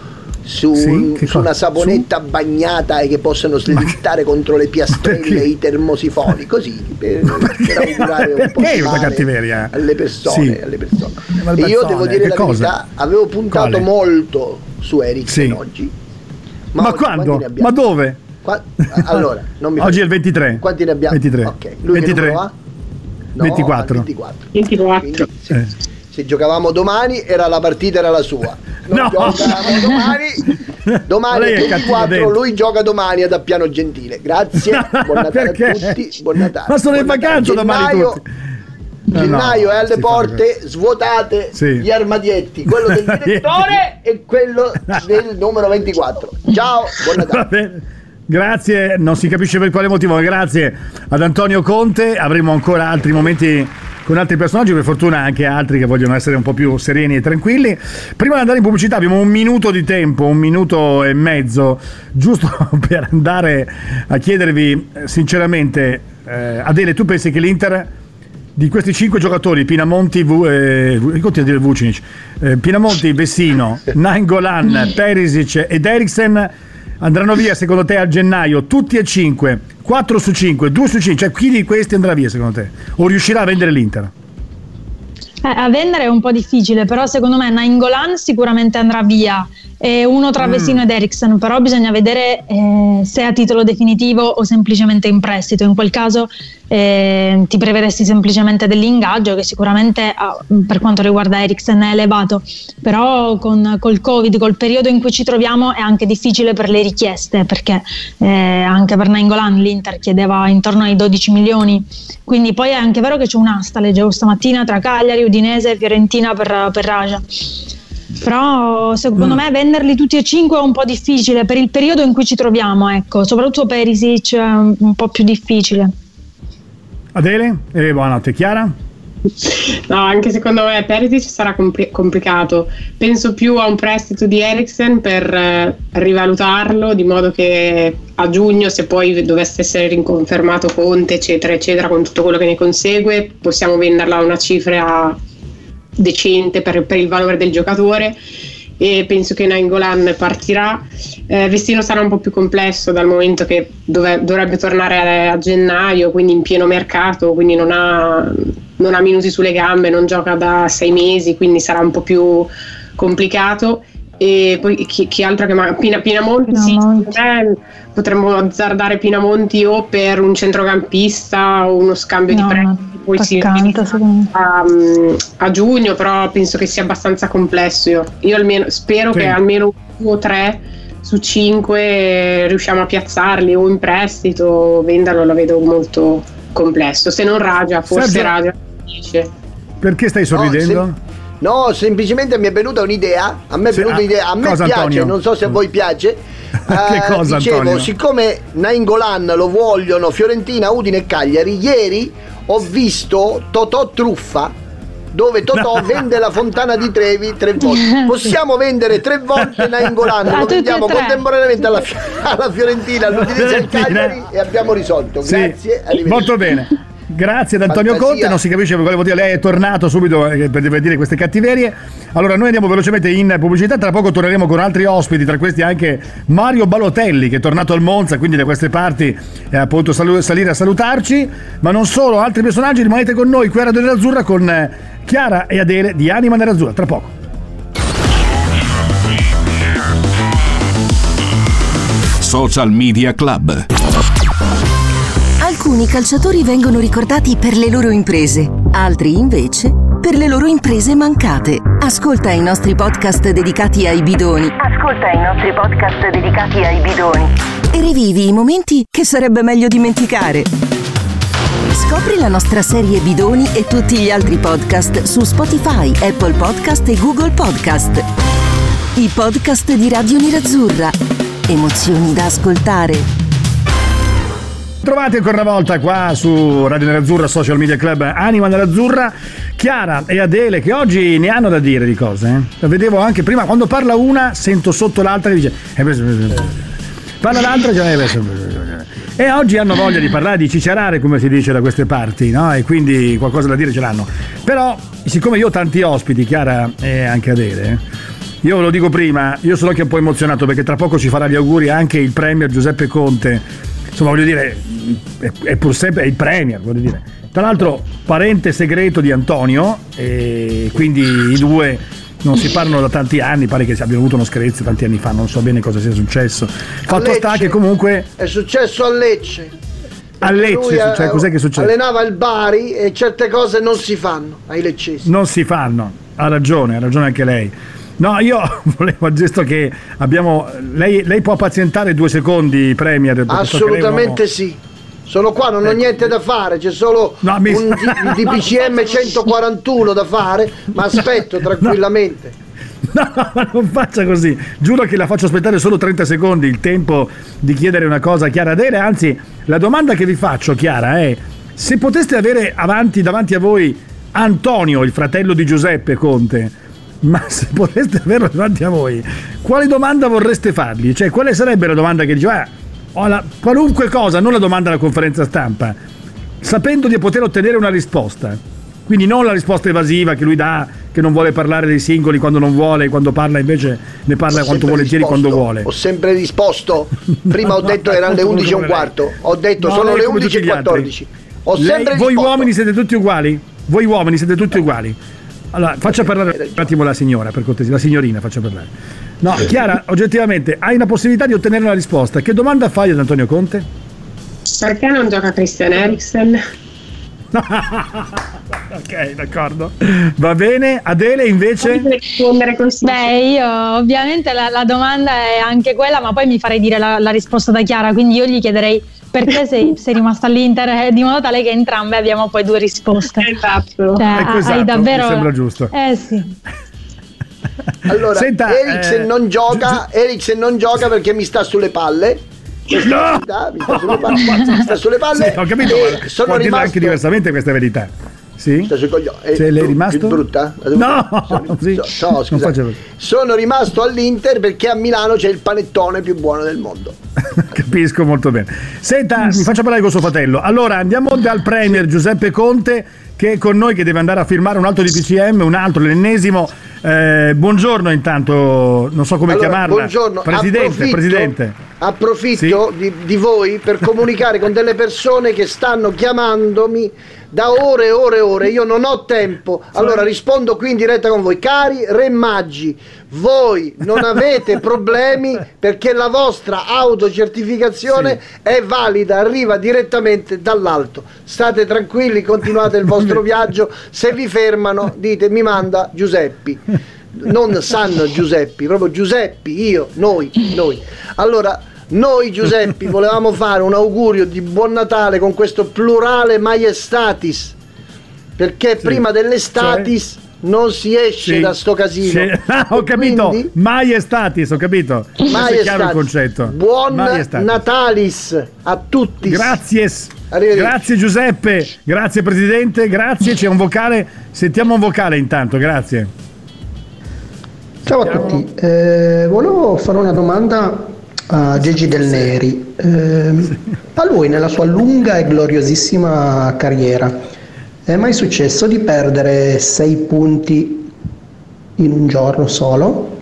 su, sì, che su una saponetta su? bagnata e che possano slittare che... contro le piastrelle e i termosifoni, così per, per augurare un po' di cattiveria alle persone, sì. alle persone. E io devo dire che la cosa? verità, avevo puntato Quale? molto su Eriksen sì. oggi, ma, ma oggi, quando? Ma dove? Qua... Allora, non mi oggi è il ventitré. Quanti ne abbiamo? ventitré. Okay. Lui ventitré. No, ventiquattro. ventiquattro. ventiquattro. Se, eh. se giocavamo domani era la partita, era la sua. Noi no. giocavamo domani. Domani è ventiquattro, lui gioca domani ad Appiano Gentile. Grazie. Buon Natale a tutti. Buon Natale. Ma sono in vacanza domani tutti. Gennaio no, è alle porte, fa... svuotate sì. gli armadietti, quello del direttore e quello del numero ventiquattro. Ciao, buon Natale. Grazie, non si capisce per quale motivo, ma grazie ad Antonio Conte. Avremo ancora altri momenti con altri personaggi, per fortuna anche altri che vogliono essere un po' più sereni e tranquilli. Prima di andare in pubblicità abbiamo un minuto di tempo, un minuto e mezzo, giusto per andare a chiedervi sinceramente, eh, Adele, tu pensi che l'Inter di questi cinque giocatori, Pinamonti, v, eh, continua a dire Vucinic, eh, Pinamonti, Vecino, Nainggolan, Perisic ed Eriksen andranno via secondo te a gennaio tutti e cinque, quattro su cinque, due su cinque, cioè chi di questi andrà via secondo te o riuscirà a vendere l'Inter? Eh, a vendere è un po' difficile, però secondo me Nainggolan sicuramente andrà via, e uno tra Vecino mm. ed Eriksen, però bisogna vedere eh, se a titolo definitivo o semplicemente in prestito. In quel caso eh, ti prevedessi semplicemente dell'ingaggio, che sicuramente ah, per quanto riguarda Eriksen è elevato, però con col Covid, col periodo in cui ci troviamo, è anche difficile per le richieste, perché eh, anche per Nainggolan l'Inter chiedeva intorno ai dodici milioni, quindi poi è anche vero che c'è un'asta, leggevo stamattina, tra Cagliari, Udinese e Fiorentina per, per Raja. Però secondo mm. me venderli tutti e cinque è un po' difficile per il periodo in cui ci troviamo, ecco, soprattutto per Perisic è un po' più difficile. Adele, e buonanotte. Chiara? No, anche secondo me Perisic sarà compl- complicato. Penso più a un prestito di Eriksen per eh, rivalutarlo, di modo che a giugno, se poi dovesse essere riconfermato Conte, eccetera eccetera, con tutto quello che ne consegue, possiamo venderla a una cifra decente per, per il valore del giocatore, e penso che Nainggolan partirà. eh, Vecino sarà un po' più complesso, dal momento che dove, dovrebbe tornare a, a gennaio, quindi in pieno mercato, quindi non ha, non ha minuti sulle gambe, non gioca da sei mesi, quindi sarà un po' più complicato. E poi chi, chi altro che ma... Pina, Pinamonti, Pinamonti. Sì, eh, potremmo azzardare Pinamonti o per un centrocampista o uno scambio no. di prestito poi si a, a giugno, però penso che sia abbastanza complesso. Io, io almeno spero sì. che almeno due o tre su cinque riusciamo a piazzarli, o in prestito. Vendalo la vedo molto complesso, se non Raja, forse Sergio, Raja dice. Perché stai sorridendo? No, se... No, semplicemente mi è venuta un'idea, a me è venuta un'idea, a me cosa, piace, Antonio? Non so se a voi piace. Che eh, cosa, dicevo, Antonio? Siccome Nainggolan lo vogliono Fiorentina, Udine e Cagliari, ieri ho visto Totò Truffa, dove Totò vende la Fontana di Trevi tre volte. Possiamo vendere tre volte Nainggolan, lo vendiamo contemporaneamente alla, fi- alla Fiorentina, all'Udinese e al Cagliari, e abbiamo risolto. Grazie, sì. Arrivederci. Molto bene. Grazie ad Antonio Fantasia. Conte, non si capisce volevo dire, lei è tornato subito per dire queste cattiverie. Allora noi andiamo velocemente in pubblicità, tra poco torneremo con altri ospiti, tra questi anche Mario Balotelli, che è tornato al Monza, quindi da queste parti eh, appunto salu- salire a salutarci, ma non solo, altri personaggi. Rimanete con noi qui a Radio Nerazzurra con Chiara e Adele di Anima Nerazzurra, tra poco. Social Media Club. Alcuni calciatori vengono ricordati per le loro imprese, altri invece per le loro imprese mancate. Ascolta i nostri podcast dedicati ai bidoni. Ascolta i nostri podcast dedicati ai bidoni. E rivivi i momenti che sarebbe meglio dimenticare. Scopri la nostra serie Bidoni e tutti gli altri podcast su Spotify, Apple Podcast e Google Podcast. I podcast di Radio Nerazzurra. Emozioni da ascoltare. Trovate ancora una volta qua su Radio Nerazzurra, Social Media Club, Anima Nerazzurra, Chiara e Adele, che oggi ne hanno da dire di cose. Eh? La vedevo anche prima, quando parla una sento sotto l'altra che dice parla l'altra e oggi hanno voglia di parlare, di cicerare, come si dice da queste parti, no? E quindi qualcosa da dire ce l'hanno. Però siccome io ho tanti ospiti, Chiara e anche Adele, io ve lo dico prima, io sono anche un po' emozionato perché tra poco ci farà gli auguri anche il premier Giuseppe Conte. Insomma, voglio dire, è pur sempre è il premier, voglio dire. Tra l'altro parente segreto di Antonio, e quindi i due non si parlano da tanti anni, pare che abbiano avuto uno screzio tanti anni fa, non so bene cosa sia successo. Fatto sta che comunque è successo a Lecce. A Lecce, a, cioè, cos'è che succede? Allenava il Bari e certe cose non si fanno ai leccesi. Non si fanno. Ha ragione, ha ragione anche lei. No, io volevo, gesto che abbiamo. Lei, lei può pazientare due secondi, premier? Assolutamente sì. Sono qua, non ho niente da fare, c'è solo no, mi... un D P C M centoquarantuno da fare, ma aspetto tranquillamente. No. No, ma non faccia così, giuro che la faccio aspettare solo trenta secondi, il tempo di chiedere una cosa a Chiara Adele. Anzi, la domanda che vi faccio, Chiara, è: se poteste avere avanti davanti a voi Antonio, il fratello di Giuseppe Conte, ma se poteste averlo davanti a voi, quale domanda vorreste fargli? Cioè, quale sarebbe la domanda che diceva ah, ho la, qualunque cosa, non la domanda alla conferenza stampa, sapendo di poter ottenere una risposta, quindi non la risposta evasiva che lui dà, che non vuole parlare dei singoli quando non vuole, quando parla invece ne parla quanto volentieri, quando vuole. Ho sempre risposto, prima no, ho detto no, erano le undici e un quarto, ho detto no, sono le undici e quattordici. Ho lei, sempre voi risposto. Uomini siete tutti uguali? Voi uomini siete tutti uguali? Allora, faccia parlare un attimo la signora, per cortesia, la signorina, faccia parlare. No, Chiara, oggettivamente hai una possibilità di ottenere una risposta. Che domanda fai ad Antonio Conte? Perché non gioca Christian Eriksen? Ok, d'accordo. Va bene, Adele invece? Beh, io ovviamente la, la domanda è anche quella, ma poi mi farei dire la, la risposta da Chiara, quindi io gli chiederei perché sei, sei rimasta all'Inter, di modo tale che entrambe abbiamo poi due risposte. Esatto. Cioè, ecco, esatto, hai davvero... mi sembra giusto. Eh sì. Allora, senta, Eriksen eh... non gioca, Eriksen non gioca perché mi sta sulle palle. No! Verità, mi sta sulle palle, mi sta sulle palle. Sì, ho capito, e sono può rimasto... dirla anche diversamente questa verità. Sì? Eh, Se l'è br- rimasto? Brutta? No! Sono, sì. so, no scusa. Sono rimasto all'Inter perché a Milano c'è il panettone più buono del mondo. Capisco molto bene. Senta, mi faccia parlare con suo fratello. Allora, andiamo dal premier Giuseppe Conte, che è con noi, che deve andare a firmare un altro D P C M, un altro, l'ennesimo. Eh, buongiorno intanto, non so come allora, chiamarla. Buongiorno. Presidente, approfitto, presidente. Approfitto sì? di, di voi per comunicare con delle persone che stanno chiamandomi da ore e ore e ore, io non ho tempo. Allora rispondo qui in diretta con voi. Cari Re Maggi, voi non avete problemi perché la vostra autocertificazione sì. è valida, arriva direttamente dall'alto. State tranquilli, continuate il vostro viaggio. Se vi fermano dite mi manda Giuseppe, non San Giuseppe, proprio Giuseppe, io, noi, noi. Allora, noi Giuseppe volevamo fare un augurio di buon Natale con questo plurale maiestatis, perché sì. prima dell'estatis cioè... non si esce sì. da sto casino. Sì. Ah, ho capito, quindi... maiestatis, ho capito. Maiestatis. È chiaro il concetto. Buon maiestatis. Natalis a tutti. Grazie. Grazie Giuseppe, grazie Presidente, grazie, c'è un vocale, sentiamo un vocale intanto, grazie. Ciao a tutti, eh, volevo fare una domanda a Gigi Del Neri. Eh, a lui nella sua lunga e gloriosissima carriera è mai successo di perdere sei punti in un giorno solo?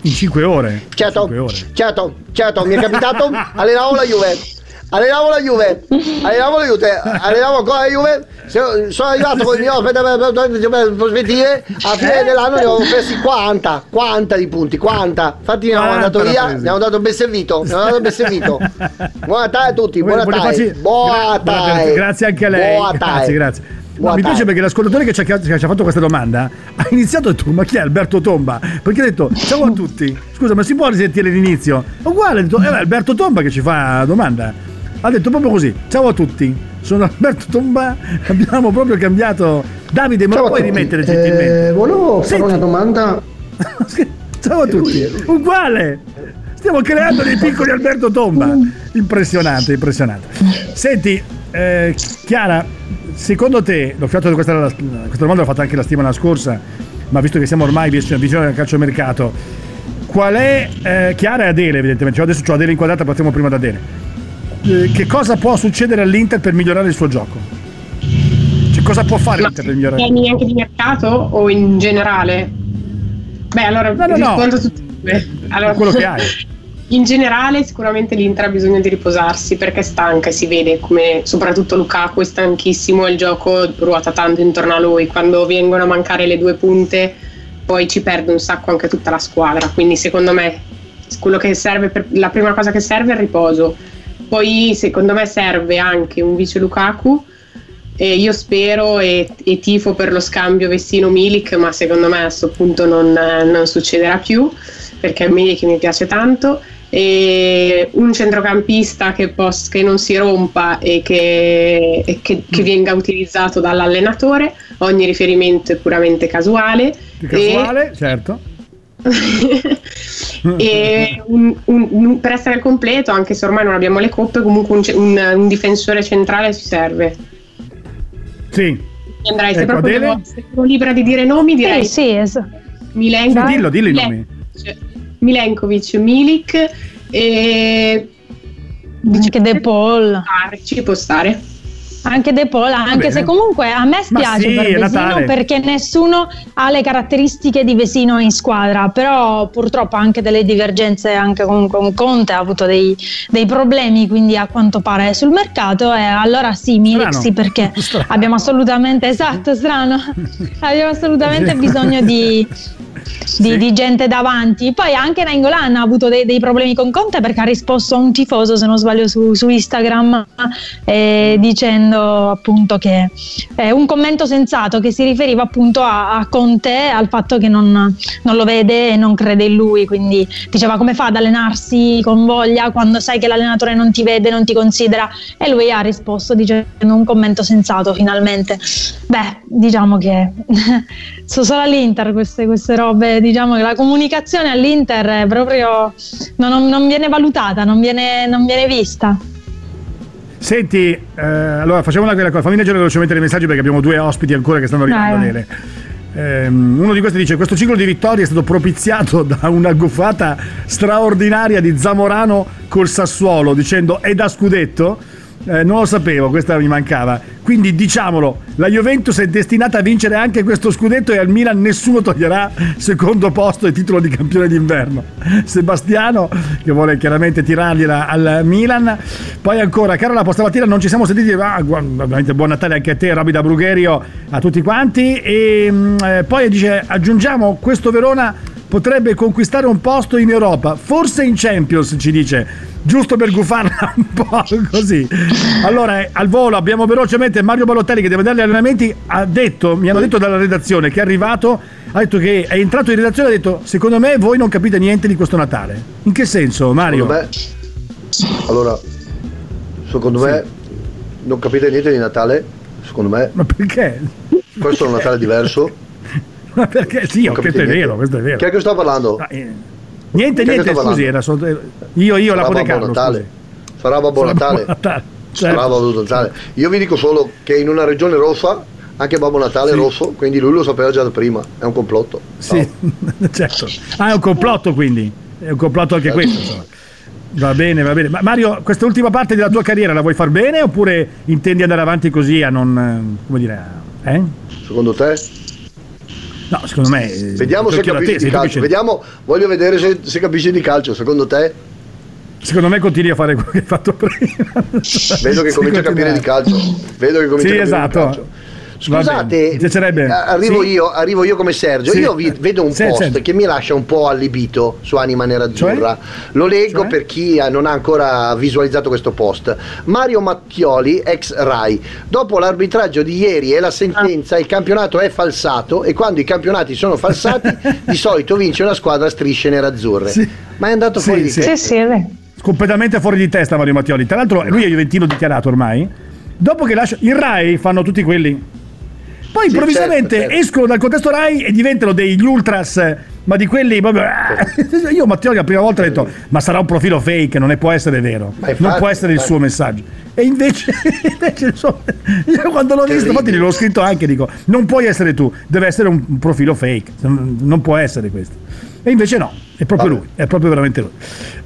In cinque ore? Certo, certo, certo, mi è capitato, allenavo la Juve. Allenavo la Juve, allenavo la Juve, allenavo ancora la Juve, sono arrivato con il mio prospettive, a fine dell'anno ne avevo presi quaranta, quaranta di punti, quaranta, infatti ne avevo andato via, ne avevo dato ben servito, ne avevo dato ben servito. Buon Natale a tutti, buon Natale, buon Natale. Grazie anche a lei, grazie, grazie. No, mi piace perché l'ascoltatore che ci, ha, che ci ha fatto questa domanda ha iniziato a dire ma chi è Alberto Tomba? Perché ha detto ciao a tutti, scusa ma si può risentire l'inizio? Uguale, ha detto, è Alberto Tomba che ci fa la domanda, ha detto proprio così, ciao a tutti, sono Alberto Tomba, abbiamo proprio cambiato. Davide, ma lo puoi rimettere gentilmente? Eh, volevo fare Senti. una domanda. Ciao a tutti, uguale, stiamo creando dei piccoli Alberto Tomba, impressionante, impressionante. Senti eh, Chiara, secondo te, l'ho fatto questa, questa domanda l'ho fatta anche la settimana scorsa, ma visto che siamo ormai vicino al calciomercato, qual è eh, Chiara e Adele evidentemente, cioè adesso c'ho Adele inquadrata, partiamo prima da Adele, eh, che cosa può succedere all'Inter per migliorare il suo gioco? Cioè cosa può fare ma l'Inter per migliorare il suo gioco? Anche di mercato o in generale? Beh allora no, no, rispondo no. tutte e due allora, quello che hai. In generale sicuramente l'Inter ha bisogno di riposarsi perché è stanca e si vede come soprattutto Lukaku è stanchissimo e il gioco ruota tanto intorno a lui, quando vengono a mancare le due punte poi ci perde un sacco anche tutta la squadra, quindi secondo me quello che serve per, la prima cosa che serve è il riposo, poi secondo me serve anche un vice Lukaku e io spero e, e tifo per lo scambio Vecino-Milik, ma secondo me a questo punto non, non succederà più perché Milik mi piace tanto. E un centrocampista che, poss- che non si rompa e che, e che, che venga utilizzato dall'allenatore, ogni riferimento è puramente casuale. Casuale, e... certo. e un, un, un, per essere completo, anche se ormai non abbiamo le coppe, comunque un, un, un difensore centrale ci serve. Sì. Andrai, se ecco, proprio devo, se sono libera di dire nomi, direi sì, sì, esatto. Milenko, sì, dillo, dillo i nomi. Milenkovic, Milik e anche De Paul ci può stare anche De Paul, anche se comunque a me spiace sì, per Vecino Natale. Perché nessuno ha le caratteristiche di Vecino in squadra, però purtroppo anche delle divergenze anche con, con Conte ha avuto dei, dei problemi, quindi a quanto pare sul mercato e allora sì, Milik sì perché strano. abbiamo assolutamente esatto, strano abbiamo assolutamente bisogno di Di, sì. di gente davanti. Poi anche Nainggolan ha avuto dei, dei problemi con Conte perché ha risposto a un tifoso, se non sbaglio su, su Instagram eh, dicendo appunto che eh, un commento sensato che si riferiva appunto a, a Conte, al fatto che non, non lo vede e non crede in lui, quindi diceva come fa ad allenarsi con voglia quando sai che l'allenatore non ti vede, non ti considera, e lui ha risposto dicendo un commento sensato finalmente. Beh, diciamo che so solo all'Inter queste, queste robe. Beh, diciamo che la comunicazione all'Inter è proprio non, non, non viene valutata, non viene, non viene vista. Senti, eh, allora facciamo una cosa, fammi leggere velocemente i messaggi perché abbiamo due ospiti ancora che stanno arrivando. Bene. Eh, uno di questi dice: questo ciclo di vittorie è stato propiziato da una goffata straordinaria di Zamorano col Sassuolo, dicendo è da scudetto. Eh, non lo sapevo, questa mi mancava. Quindi diciamolo, la Juventus è destinata a vincere anche questo scudetto e al Milan nessuno toglierà secondo posto e titolo di campione d'inverno. Sebastiano che vuole chiaramente tirargliela al Milan. Poi ancora, Carola, posta mattina non ci siamo sentiti, ah, ovviamente buon Natale anche a te, Roby da Brugherio, a tutti quanti. E eh, poi dice aggiungiamo questo Verona potrebbe conquistare un posto in Europa, forse in Champions, ci dice, giusto per gufarla un po' così. Allora, al volo abbiamo velocemente Mario Balotelli che deve dare gli allenamenti, ha detto, mi hanno detto dalla redazione che è arrivato, ha detto che è entrato in redazione e ha detto secondo me voi non capite niente di questo Natale. In che senso, Mario? Secondo me, allora, secondo me sì. non capite niente di Natale, secondo me. Ma perché? Questo è un Natale diverso. Ma perché? Sì, questo è vero, questo è vero. Che è che sto parlando? Ah, eh. Niente, che niente, che scusi, era solo... Io, io, sarà la Ponte Carlo. Natale. Sarà Babbo Natale. Sarà Babbo Natale. Certo. Sarà Babbo Natale. Io vi dico solo che in una regione rossa anche Babbo Natale sì. è rosso, quindi lui lo sapeva già da prima, è un complotto. Sì, no. certo. Ah, è un complotto quindi, è un complotto anche certo. questo. Insomma. Va bene, va bene. Ma Mario, questa ultima parte della tua carriera la vuoi far bene oppure intendi andare avanti così a non, come dire, eh? Secondo te? No, secondo me vediamo se capisci te, di calcio. Vediamo, voglio vedere se, se capisci di calcio. Secondo te? Secondo me continui a fare quello che hai fatto prima. Vedo che cominci a capire di calcio. Vedo che cominci sì, a capire esatto. di calcio. Scusate, arrivo sì. io, arrivo io come Sergio. Sì. Io vi, vedo un sì, post senti. che mi lascia un po' allibito su Anima Nerazzurra. Cioè? Lo leggo cioè? per chi non ha ancora visualizzato questo post. Mario Mattioli, ex Rai. Dopo l'arbitraggio di ieri e la sentenza, il campionato è falsato e quando i campionati sono falsati di solito vince una squadra a strisce nerazzurre. Sì. Ma è andato fuori sì, di sì. testa. Sì, sì, completamente fuori di testa Mario Mattioli. Tra l'altro lui è juventino dichiarato ormai. Dopo che lascia il Rai fanno tutti quelli. Poi sì, improvvisamente certo, certo. escono dal contesto Rai e diventano degli ultras, ma di quelli proprio. Certo. Io Mattioli la prima volta ho detto: ma sarà un profilo fake, non ne può essere vero, infatti, non può essere infatti. il suo messaggio. E invece, invece so, io quando l'ho visto, infatti gliel'ho scritto anche, dico: non puoi essere tu, deve essere un profilo fake, non può essere questo. E invece no, è proprio Vabbè. lui, è proprio veramente lui.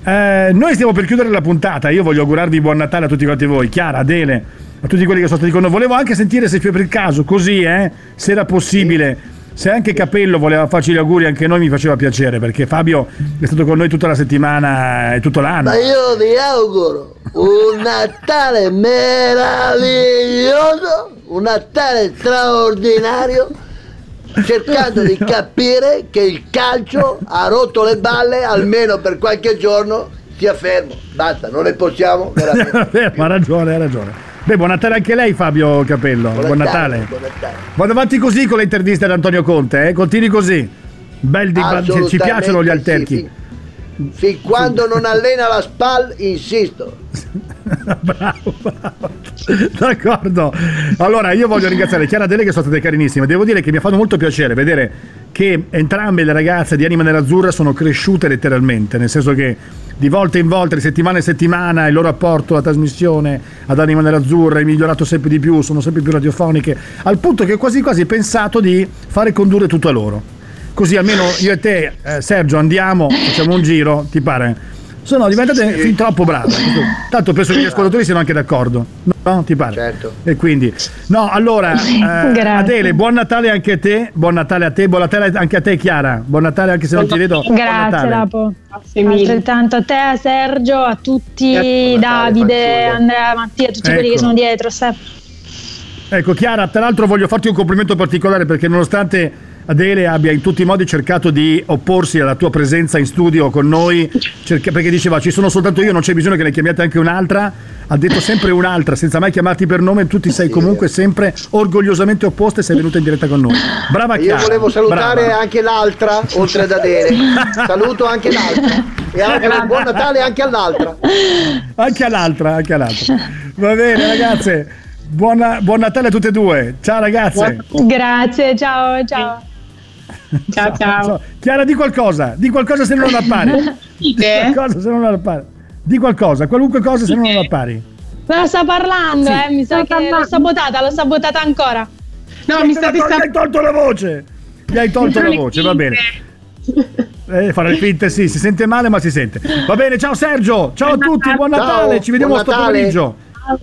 Eh, noi stiamo per chiudere la puntata, io voglio augurarvi buon Natale a tutti quanti voi, Chiara, Adele, a tutti quelli che sono stati con noi. Volevo anche sentire se più per il caso, così, eh, se era possibile, se anche Capello voleva farci gli auguri, anche noi mi faceva piacere, perché Fabio è stato con noi tutta la settimana e tutto l'anno. Ma io vi auguro un Natale meraviglioso, un Natale straordinario, cercando di capire che il calcio ha rotto le balle almeno per qualche giorno, sia fermo, basta, non ne possiamo veramente. Ha ragione, ha ragione. Beh, buon Natale anche lei Fabio Capello, buon, buon Natale, Natale. Buon Natale. Vado avanti così con le interviste ad Antonio Conte, eh? Continui così, bel di bal- ci piacciono gli alterchi. Sì, fin, fin quando non allena la SPAL insisto. Bravo, bravo, d'accordo. Allora io voglio ringraziare Chiara, Dele, che sono state carinissime. Devo dire che mi ha fatto molto piacere vedere che entrambe le ragazze di Anima Nerazzurra sono cresciute letteralmente, nel senso che di volta in volta, di settimana in settimana, il loro apporto alla trasmissione ad Anima Nerazzurra è migliorato sempre di più, sono sempre più radiofoniche, al punto che quasi quasi ho pensato di fare condurre tutto a loro, così almeno io e te, eh, Sergio, andiamo, facciamo un giro, ti pare? Sono diventate fin troppo brave, tanto penso che gli ascoltatori siano anche d'accordo, no? Ti pare? Certo. E quindi no, allora eh, Adele, buon Natale anche a te, buon Natale a te, buon Natale anche a te Chiara, buon Natale anche se non ti vedo. Grazie Lapo, altrettanto a te, a Sergio, a tutti, Natale, Davide, Andrea, Mattia, tutti ecco. quelli che sono dietro. Sef. Ecco Chiara, tra l'altro voglio farti un complimento particolare perché nonostante Adele abbia in tutti i modi cercato di opporsi alla tua presenza in studio con noi, cerca, perché diceva ci sono soltanto io, non c'è bisogno che ne chiamiate anche un'altra, ha detto sempre un'altra senza mai chiamarti per nome, tu ti sei comunque sempre orgogliosamente opposta e sei venuta in diretta con noi, brava Chiara. Io volevo salutare brava. anche l'altra oltre ad Adele, saluto anche l'altra e anche buon Natale anche all'altra, anche all'altra, anche all'altra. Va bene ragazze, buona, buon Natale a tutte e due, ciao ragazze, grazie, ciao ciao. Ciao, ciao ciao Chiara, di qualcosa, di qualcosa se non appari. Di qualcosa se non appari. Di qualcosa, qualunque cosa se non appari. Ma lo sta parlando, sì. eh, mi sa che l'ho sabotata, l'ho sabotata ancora. No, no mi sta distando. Gli hai tolto la voce. Gli hai tolto la voce, va bene. Eh, fare le finte, sì, si sente male ma si sente. Va bene, ciao Sergio, ciao a tutti, buon Natale, ciao, ci vediamo sto pomeriggio.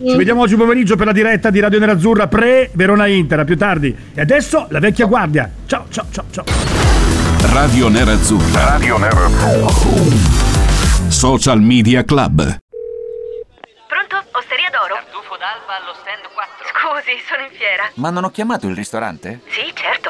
Ci vediamo oggi pomeriggio per la diretta di Radio Nerazzurra pre Verona Inter, a più tardi. E adesso la vecchia guardia. Ciao, ciao, ciao, ciao. Radio Nerazzurra. Radio Nerazzurra. Social Media Club. Pronto? Osteria d'Oro. Tartufo d'Alba allo stand quattro. Scusi, sono in fiera. Ma non ho chiamato il ristorante? Sì, certo.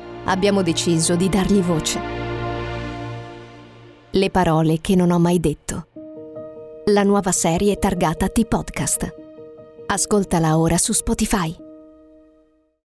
abbiamo deciso di dargli voce. Le parole che non ho mai detto. La nuova serie targata T-Podcast. Ascoltala ora su Spotify.